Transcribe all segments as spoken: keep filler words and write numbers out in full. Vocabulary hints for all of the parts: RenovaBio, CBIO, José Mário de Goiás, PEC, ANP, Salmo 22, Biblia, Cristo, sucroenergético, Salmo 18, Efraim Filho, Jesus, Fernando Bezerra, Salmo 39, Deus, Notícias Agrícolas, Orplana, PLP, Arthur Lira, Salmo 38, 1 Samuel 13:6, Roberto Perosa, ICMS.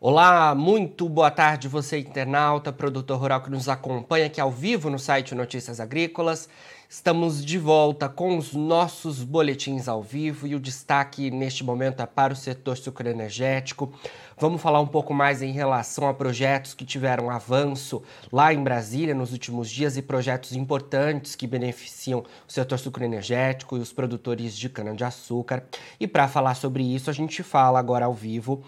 Olá, muito boa tarde você internauta, produtor rural que nos acompanha aqui ao vivo no site Notícias Agrícolas. Estamos de volta com os nossos boletins ao vivo e o destaque neste momento é para o setor sucroenergético. Vamos falar um pouco mais em relação a projetos que tiveram avanço lá em Brasília nos últimos dias e projetos importantes que beneficiam o setor sucroenergético e os produtores de cana-de-açúcar. E para falar sobre isso, a gente fala agora ao vivo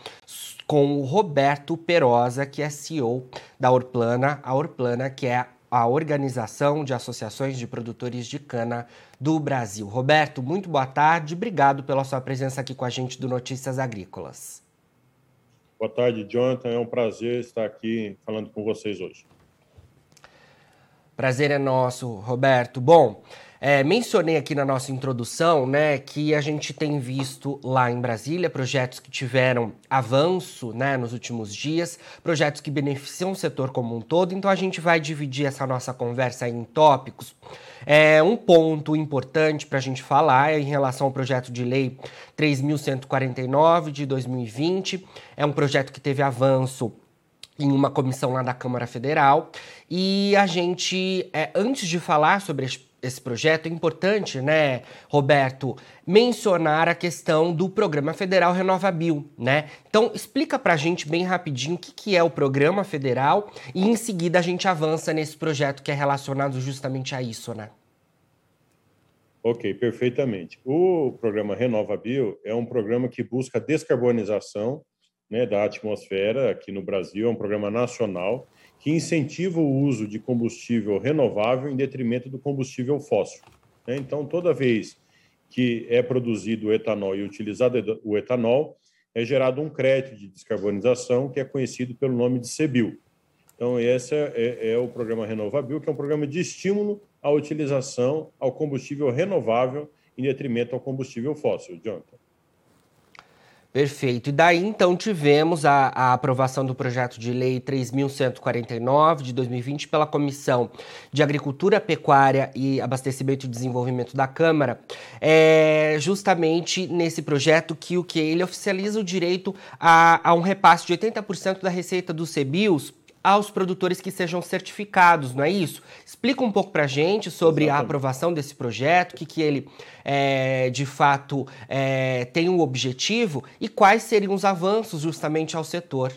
com o Roberto Perosa, que é C E O da Orplana, a Orplana que é a Organização de Associações de Produtores de Cana do Brasil. Roberto, muito boa tarde, obrigado pela sua presença aqui com a gente do Notícias Agrícolas. Boa tarde, Jonathan. É um prazer estar aqui falando com vocês hoje. Prazer é nosso, Roberto. Bom, é, mencionei aqui na nossa introdução, né, que a gente tem visto lá em Brasília projetos que tiveram avanço, né, nos últimos dias, projetos que beneficiam o setor como um todo. Então a gente vai dividir essa nossa conversa em tópicos. É, um ponto importante para a gente falar é em relação ao projeto de lei três mil cento e quarenta e nove de dois mil e vinte. É um projeto que teve avanço em uma comissão lá da Câmara Federal. E a gente, é, antes de falar sobre esse esse projeto, é importante, né, Roberto, mencionar a questão do Programa Federal RenovaBio, né? Então, explica pra gente bem rapidinho o que, que é o Programa Federal e, em seguida, a gente avança nesse projeto que é relacionado justamente a isso, né? Ok, perfeitamente. O Programa RenovaBio é um programa que busca a descarbonização, né, da atmosfera aqui no Brasil, é um programa nacional que incentiva o uso de combustível renovável em detrimento do combustível fóssil. Então, toda vez que é produzido o etanol e utilizado o etanol, é gerado um crédito de descarbonização que é conhecido pelo nome de C B I O. Então, esse é, é o programa RenovaBio, que é um programa de estímulo à utilização ao combustível renovável em detrimento ao combustível fóssil, Jonathan. Perfeito. E daí, então, tivemos a, a aprovação do projeto de lei três mil cento e quarenta e nove, de dois mil e vinte, pela Comissão de Agricultura, Pecuária e Abastecimento e Desenvolvimento da Câmara, é justamente nesse projeto que o que ele oficializa o direito a, a um repasse de oitenta por cento da receita dos C B I Os aos produtores que sejam certificados, não é isso? Explica um pouco para a gente sobre Exatamente. A aprovação desse projeto, o que, que ele, é, de fato, é, tem um objetivo e quais seriam os avanços justamente ao setor.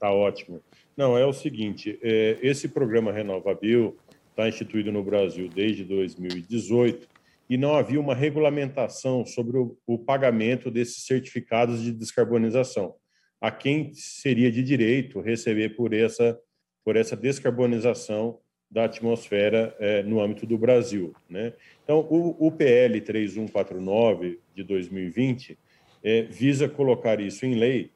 Tá ótimo. Não, é o seguinte, é, esse programa RenovaBio está instituído no Brasil desde dois mil e dezoito e não havia uma regulamentação sobre o, o pagamento desses certificados de descarbonização, a quem seria de direito receber por essa, por essa descarbonização da atmosfera eh, no âmbito do Brasil, né? Então, o, o P L três mil cento e quarenta e nove de dois mil e vinte eh, visa colocar isso em lei,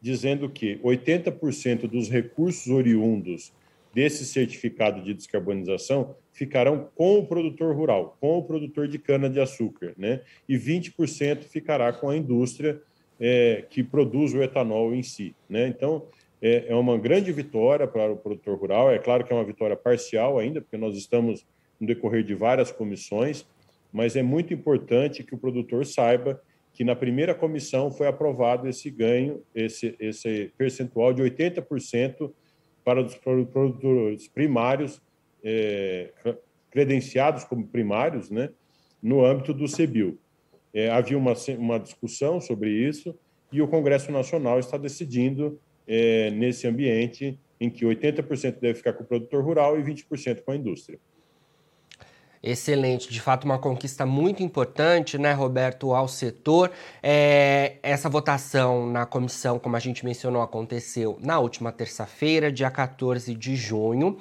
dizendo que oitenta por cento dos recursos oriundos desse certificado de descarbonização ficarão com o produtor rural, com o produtor de cana-de-açúcar, né? E vinte por cento ficará com a indústria É, que produz o etanol em si, né? Então, é, é uma grande vitória para o produtor rural. É claro que é uma vitória parcial ainda, porque nós estamos no decorrer de várias comissões, mas é muito importante que o produtor saiba que na primeira comissão foi aprovado esse ganho, esse, esse percentual de oitenta por cento para os produtores primários, é, credenciados como primários, né, no âmbito do C B I O. É, havia uma, uma discussão sobre isso e o Congresso Nacional está decidindo é, nesse ambiente em que oitenta por cento deve ficar com o produtor rural e vinte por cento com a indústria. Excelente, de fato uma conquista muito importante, né, Roberto, ao setor. É, essa votação na comissão, como a gente mencionou, aconteceu na última terça-feira, dia quatorze de junho.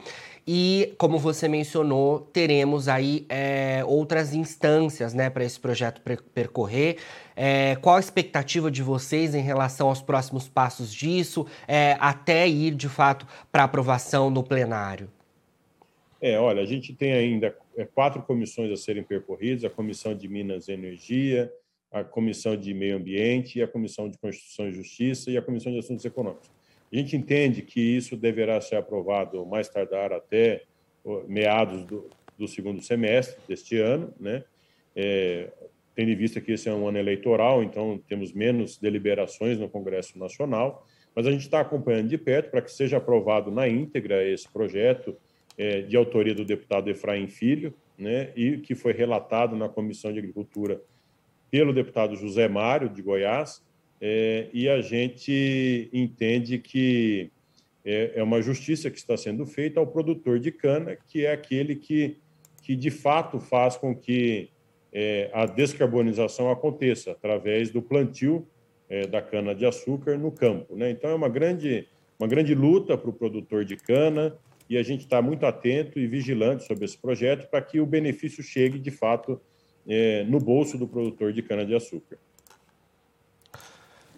E, como você mencionou, teremos aí é, outras instâncias, né, para esse projeto percorrer. É, qual a expectativa de vocês em relação aos próximos passos disso, é, até ir, de fato, para aprovação no plenário? É, olha, a gente tem ainda quatro comissões a serem percorridas, a Comissão de Minas e Energia, a Comissão de Meio Ambiente, a Comissão de Constituição e Justiça e a Comissão de Assuntos Econômicos. A gente entende que isso deverá ser aprovado mais tardar até meados do, do segundo semestre deste ano, né? É, tendo em vista que esse é um ano eleitoral, então temos menos deliberações no Congresso Nacional, Mas a gente está acompanhando de perto para que seja aprovado na íntegra esse projeto é, de autoria do deputado Efraim Filho, né, e que foi relatado na Comissão de Agricultura pelo deputado José Mário de Goiás, é, e a gente entende que é, é uma justiça que está sendo feita ao produtor de cana, que é aquele que, que de fato faz com que é, a descarbonização aconteça através do plantio da cana-de-açúcar no campo, né? Então, é uma grande, uma grande luta para o produtor de cana e a gente está muito atento e vigilante sobre esse projeto para que o benefício chegue, de fato, é, no bolso do produtor de cana-de-açúcar.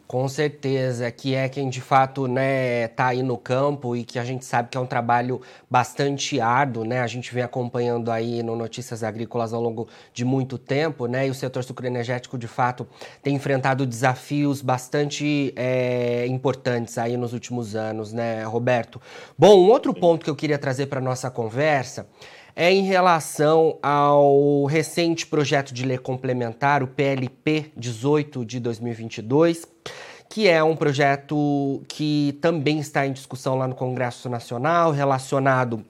Com certeza, que é quem de fato, né, tá aí no campo e que a gente sabe que é um trabalho bastante árduo, né? A gente vem acompanhando aí no Notícias Agrícolas ao longo de muito tempo, né? E o setor sucroenergético de fato tem enfrentado desafios bastante é, importantes aí nos últimos anos, né, Roberto? Bom, um outro ponto que eu queria trazer para nossa conversa é em relação ao recente projeto de lei complementar, o P L P dezoito de dois mil e vinte e dois, que é um projeto que também está em discussão lá no Congresso Nacional, relacionado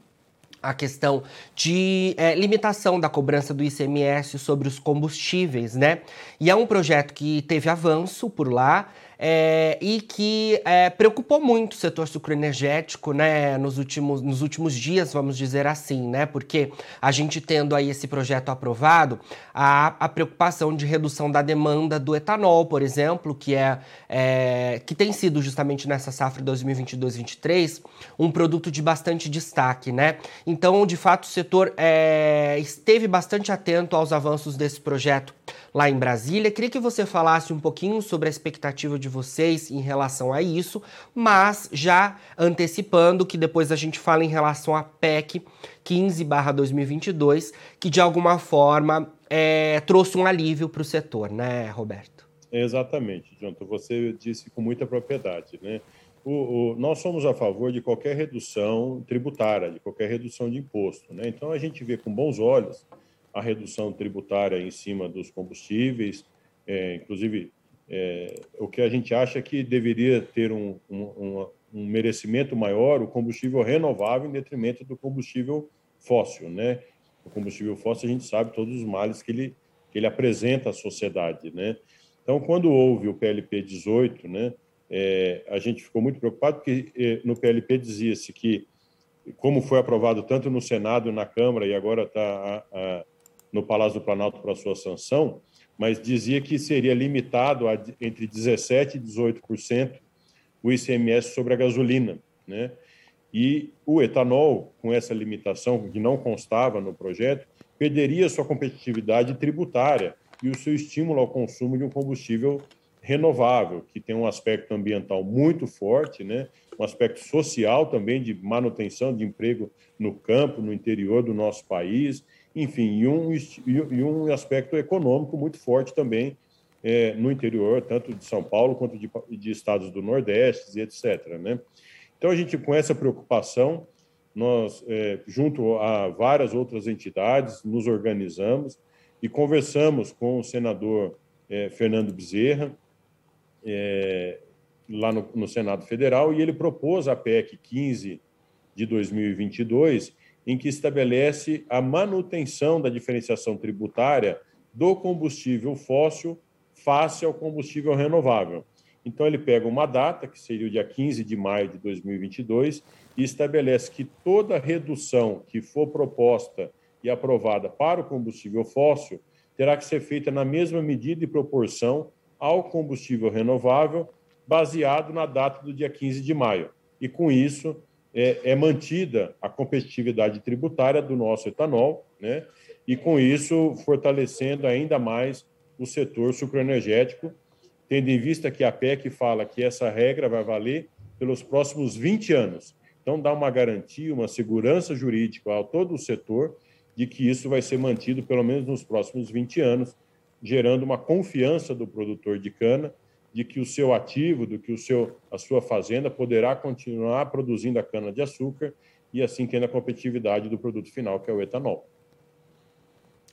à questão de é, limitação da cobrança do I C M S sobre os combustíveis, né? E é um projeto que teve avanço por lá, É, e que é, preocupou muito o setor sucroenergético, né, nos últimos, nos últimos dias, vamos dizer assim, né, porque a gente tendo aí esse projeto aprovado, a, a preocupação de redução da demanda do etanol, por exemplo, que, é, é, que tem sido justamente nessa safra dois mil e vinte e dois, vinte e três, um produto de bastante destaque, né? Então, de fato, o setor é, esteve bastante atento aos avanços desse projeto lá em Brasília. Queria que você falasse um pouquinho sobre a expectativa de vocês em relação a isso, mas já antecipando que depois a gente fala em relação à P E C quinze barra dois mil e vinte e dois, que de alguma forma é, trouxe um alívio para o setor, né, Roberto? Exatamente, Jonathan. Você disse com muita propriedade, né? O, o, nós somos a favor de qualquer redução tributária, de qualquer redução de imposto, né? Então a gente vê com bons olhos a redução tributária em cima dos combustíveis, é, inclusive é, o que a gente acha que deveria ter um, um, um merecimento maior, o combustível renovável em detrimento do combustível fóssil, né? O combustível fóssil, a gente sabe todos os males que ele, que ele apresenta à sociedade, né? Então, quando houve o P L P dezoito, né, é, a gente ficou muito preocupado porque é, no P L P dizia-se que, como foi aprovado tanto no Senado, na Câmara e agora está no Palácio do Planalto para sua sanção, mas dizia que seria limitado a entre dezessete por cento e dezoito por cento o I C M S sobre a gasolina, né? E o etanol, com essa limitação que não constava no projeto, perderia sua competitividade tributária e o seu estímulo ao consumo de um combustível renovável, que tem um aspecto ambiental muito forte, né? Um aspecto social também, de manutenção de emprego no campo, no interior do nosso país, enfim, e um, e um aspecto econômico muito forte também é, no interior, tanto de São Paulo quanto de, de estados do Nordeste, etcétera, né? Então, a gente, com essa preocupação, nós, é, junto a várias outras entidades, nos organizamos e conversamos com o senador é, Fernando Bezerra, é, lá no, no Senado Federal, e ele propôs a P E C quinze de dois mil e vinte e dois, em que estabelece a manutenção da diferenciação tributária do combustível fóssil face ao combustível renovável. Então, ele pega uma data, que seria o dia quinze de maio de dois mil e vinte e dois, e estabelece que toda redução que for proposta e aprovada para o combustível fóssil terá que ser feita na mesma medida e proporção ao combustível renovável, baseado na data do dia quinze de maio. E, com isso, É, é mantida a competitividade tributária do nosso etanol, né? E, com isso, fortalecendo ainda mais o setor sucroenergético, tendo em vista que a P E C fala que essa regra vai valer pelos próximos vinte anos. Então, dá uma garantia, uma segurança jurídica a todo o setor de que isso vai ser mantido pelo menos nos próximos vinte anos, gerando uma confiança do produtor de cana de que o seu ativo, do que o seu, a sua fazenda poderá continuar produzindo a cana-de-açúcar e assim tendo a competitividade do produto final, que é o etanol.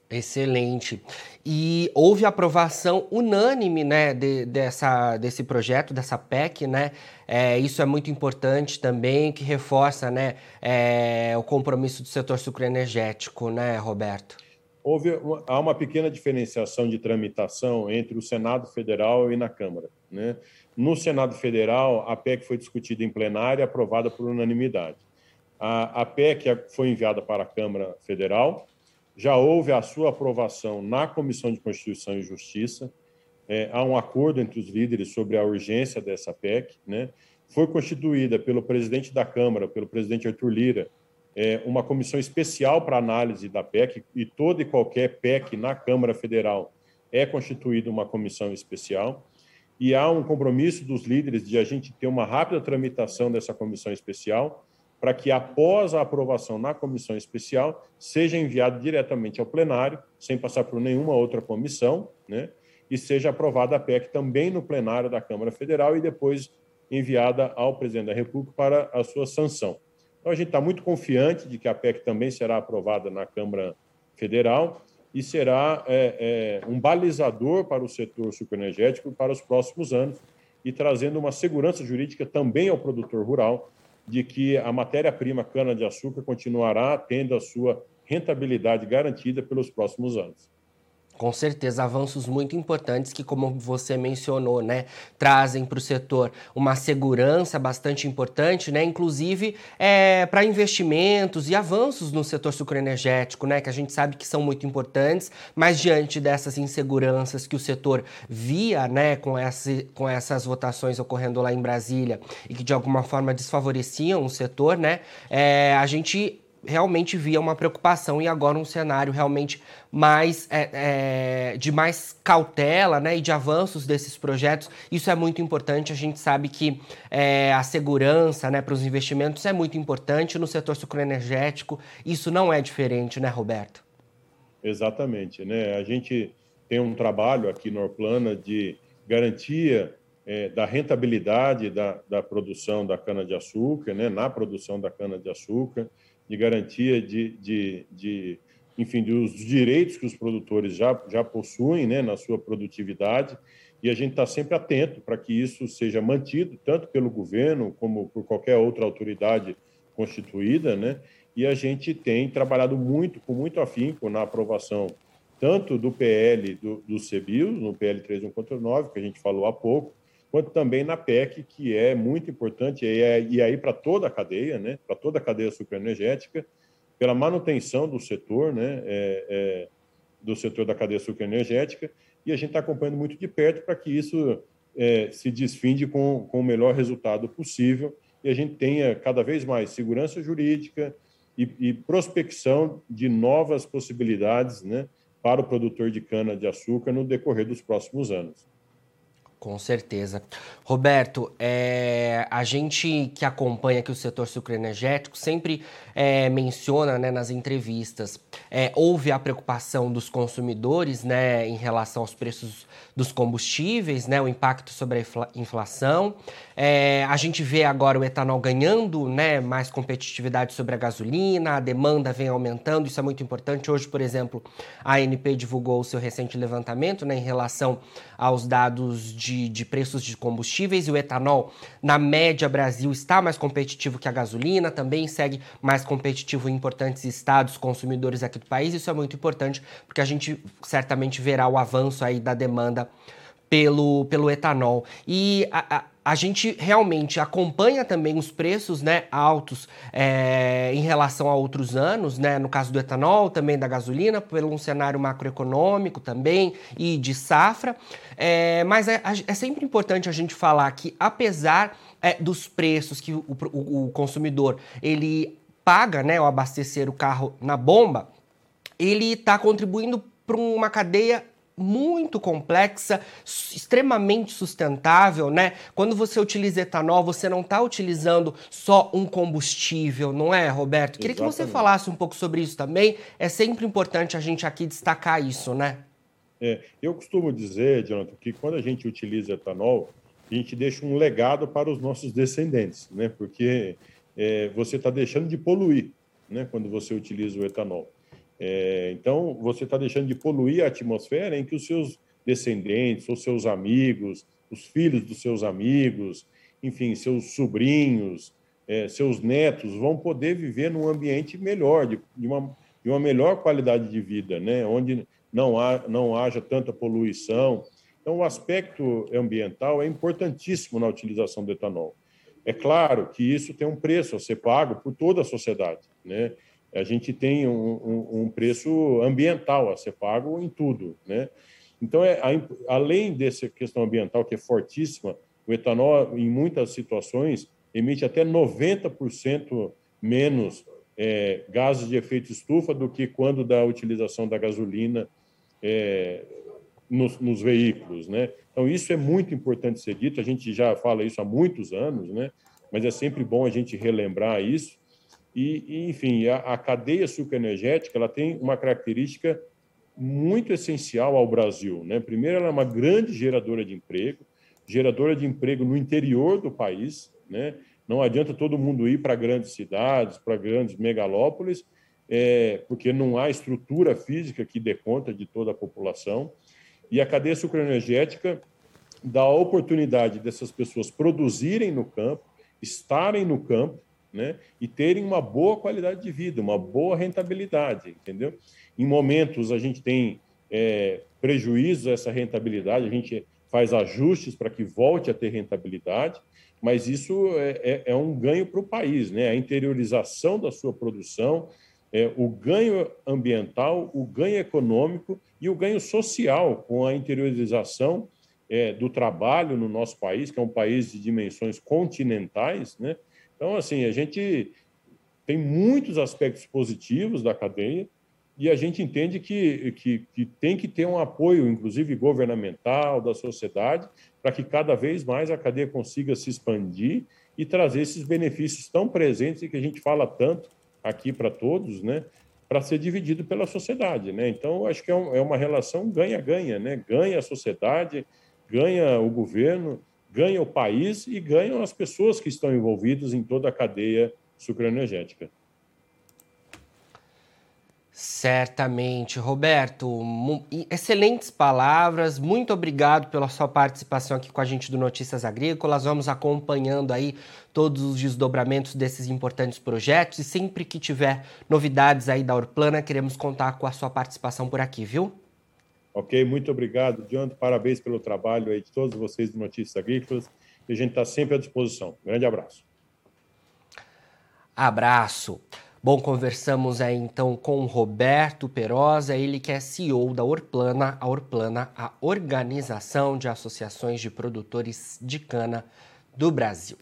Excelente. e houve aprovação unânime, né, de, dessa, desse projeto, dessa P E C, né? É, isso é muito importante também, que reforça, né, é, o compromisso do setor sucroenergético, né, Roberto? Houve uma, há uma pequena diferenciação de tramitação entre o Senado Federal e na Câmara, né? No Senado Federal, a P E C foi discutida em plenária e aprovada por unanimidade. A, a P E C foi enviada para a Câmara Federal, já houve a sua aprovação na Comissão de Constituição e Justiça, é, há um acordo entre os líderes sobre a urgência dessa P E C, né? Foi constituída pelo presidente da Câmara, pelo presidente Arthur Lira, é, uma comissão especial para análise da P E C, e toda e qualquer P E C na Câmara Federal é constituída uma comissão especial, e há um compromisso dos líderes de a gente ter uma rápida tramitação dessa comissão especial, para que, após a aprovação na comissão especial, seja enviado diretamente ao plenário, sem passar por nenhuma outra comissão, né? E seja aprovada a P E C também no plenário da Câmara Federal e depois enviada ao presidente da República para a sua sanção. Então, a gente está muito confiante de que a P E C também será aprovada na Câmara Federal e será é, é, um balizador para o setor sucroenergético para os próximos anos e trazendo uma segurança jurídica também ao produtor rural, de que a matéria-prima cana-de-açúcar continuará tendo a sua rentabilidade garantida pelos próximos anos. Com certeza, avanços muito importantes que, como você mencionou, né, trazem para o setor uma segurança bastante importante, né, inclusive é, para investimentos e avanços no setor sucroenergético, né, que a gente sabe que são muito importantes, mas diante dessas inseguranças que o setor via, né, com, esse, com essas votações ocorrendo lá em Brasília e que de alguma forma desfavoreciam o setor, né, é, a gente realmente via uma preocupação e agora um cenário realmente mais, é, é, de mais cautela, né, e de avanços desses projetos. Isso é muito importante, a gente sabe que é, a segurança, né, para os investimentos é muito importante no setor sucroenergético, isso não é diferente, né, Roberto? Exatamente, né? A gente tem um trabalho aqui no Orplana de garantia é, da rentabilidade da, da produção da cana-de-açúcar, né, na produção da cana-de-açúcar, de garantia de, de, de, enfim, dos direitos que os produtores já, já possuem, né, na sua produtividade, e a gente está sempre atento para que isso seja mantido, tanto pelo governo como por qualquer outra autoridade constituída, né, e a gente tem trabalhado muito, com muito afinco na aprovação tanto do P L do, do C B I O, no P L três um quatro nove, que a gente falou há pouco, quanto também na P E C, que é muito importante, e, é, e aí para toda a cadeia, né, para toda a cadeia sucroenergética, pela manutenção do setor, né, é, é, do setor da cadeia sucroenergética, e a gente está acompanhando muito de perto para que isso é, se desfinde com, com o melhor resultado possível e a gente tenha cada vez mais segurança jurídica e, e prospecção de novas possibilidades, né, para o produtor de cana-de-açúcar no decorrer dos próximos anos. Com certeza. Roberto, é, a gente que acompanha aqui o setor sucroenergético sempre é, menciona, né, nas entrevistas, é, houve a preocupação dos consumidores, né, em relação aos preços dos combustíveis, né, o impacto sobre a inflação. É, a gente vê agora o etanol ganhando, né, mais competitividade sobre a gasolina, a demanda vem aumentando, isso é muito importante. Hoje, por exemplo, a A N P divulgou o seu recente levantamento, né, em relação aos dados de De, de preços de combustíveis, e o etanol, na média, Brasil está mais competitivo que a gasolina, também segue mais competitivo em importantes estados consumidores aqui do país. Isso é muito importante, porque a gente certamente verá o avanço aí da demanda pelo, pelo etanol. E a, a, a gente realmente acompanha também os preços, né, altos é, em relação a outros anos, né, no caso do etanol, também da gasolina, pelo um cenário macroeconômico também e de safra, é, mas é, é sempre importante a gente falar que, apesar é, dos preços que o, o, o consumidor ele paga, né, ao abastecer o carro na bomba, ele está contribuindo para uma cadeia muito complexa, extremamente sustentável, né? Quando você utiliza etanol, você não está utilizando só um combustível, não é, Roberto? Queria Exatamente. Que você falasse um pouco sobre isso também. É sempre importante a gente aqui destacar isso, né? É, eu costumo dizer, Jonathan, que quando a gente utiliza etanol, a gente deixa um legado para os nossos descendentes, né? Porque é, você está deixando de poluir, né, quando você utiliza o etanol. É, então, você está deixando de poluir a atmosfera em que os seus descendentes, os seus amigos, os filhos dos seus amigos, enfim, seus sobrinhos, é, seus netos vão poder viver num ambiente melhor, de, de, uma, de uma melhor qualidade de vida, né? Onde não, há, não haja tanta poluição. Então, o aspecto ambiental é importantíssimo na utilização do etanol. É claro que isso tem um preço a ser pago por toda a sociedade, né? A gente tem um, um, um preço ambiental a ser pago em tudo, né? Então, é, a, além dessa questão ambiental, que é fortíssima, o etanol, em muitas situações, emite até noventa por cento menos é, gases de efeito estufa do que quando da utilização da gasolina é, nos, nos veículos, né? Então, isso é muito importante ser dito, a gente já fala isso há muitos anos, né? Mas é sempre bom a gente relembrar isso. E, e enfim, a, a cadeia sucroenergética, ela tem uma característica muito essencial ao Brasil, né? Primeiro, ela é uma grande geradora de emprego, geradora de emprego no interior do país, né? Não adianta todo mundo ir para grandes cidades, para grandes megalópolis, é, porque não há estrutura física que dê conta de toda a população. E a cadeia sucroenergética dá a oportunidade dessas pessoas produzirem no campo, estarem no campo, né? E terem uma boa qualidade de vida, uma boa rentabilidade, entendeu? Em momentos a gente tem é, prejuízo a essa rentabilidade, a gente faz ajustes para que volte a ter rentabilidade, mas isso é, é, é um ganho para o país, né? A interiorização da sua produção, é, o ganho ambiental, o ganho econômico e o ganho social com a interiorização é, do trabalho no nosso país, que é um país de dimensões continentais, né? Então, assim, a gente tem muitos aspectos positivos da cadeia e a gente entende que, que, que tem que ter um apoio, inclusive governamental, da sociedade, para que cada vez mais a cadeia consiga se expandir e trazer esses benefícios tão presentes e que a gente fala tanto aqui para todos, né, para ser dividido pela sociedade, né? Então, acho que é, um, é uma relação ganha-ganha, né? Ganha a sociedade, ganha o governo, ganha o país e ganham as pessoas que estão envolvidas em toda a cadeia sucroenergética. Certamente, Roberto. Excelentes palavras. Muito obrigado pela sua participação aqui com a gente do Notícias Agrícolas. Vamos acompanhando aí todos os desdobramentos desses importantes projetos e sempre que tiver novidades aí da Orplana, queremos contar com a sua participação por aqui, viu? Ok, muito obrigado, Diante. Parabéns pelo trabalho aí de todos vocês do Notícias Agrícolas. E a gente está sempre à disposição. Um grande abraço. Abraço. Bom, conversamos aí então com o Roberto Perosa, ele que é C E O da Orplana. A Orplana, a Organização de Associações de Produtores de Cana do Brasil.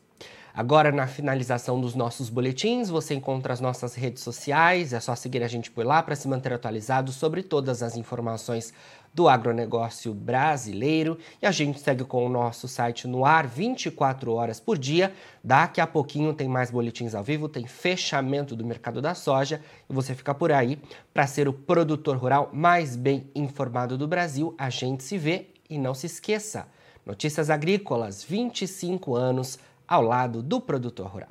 Agora, na finalização dos nossos boletins, você encontra as nossas redes sociais. É só seguir a gente por lá para se manter atualizado sobre todas as informações do agronegócio brasileiro. E a gente segue com o nosso site no ar vinte e quatro horas por dia. Daqui a pouquinho tem mais boletins ao vivo, tem fechamento do mercado da soja. E você fica por aí para ser o produtor rural mais bem informado do Brasil. A gente se vê e não se esqueça. Notícias Agrícolas, vinte e cinco anos ao lado do produtor rural.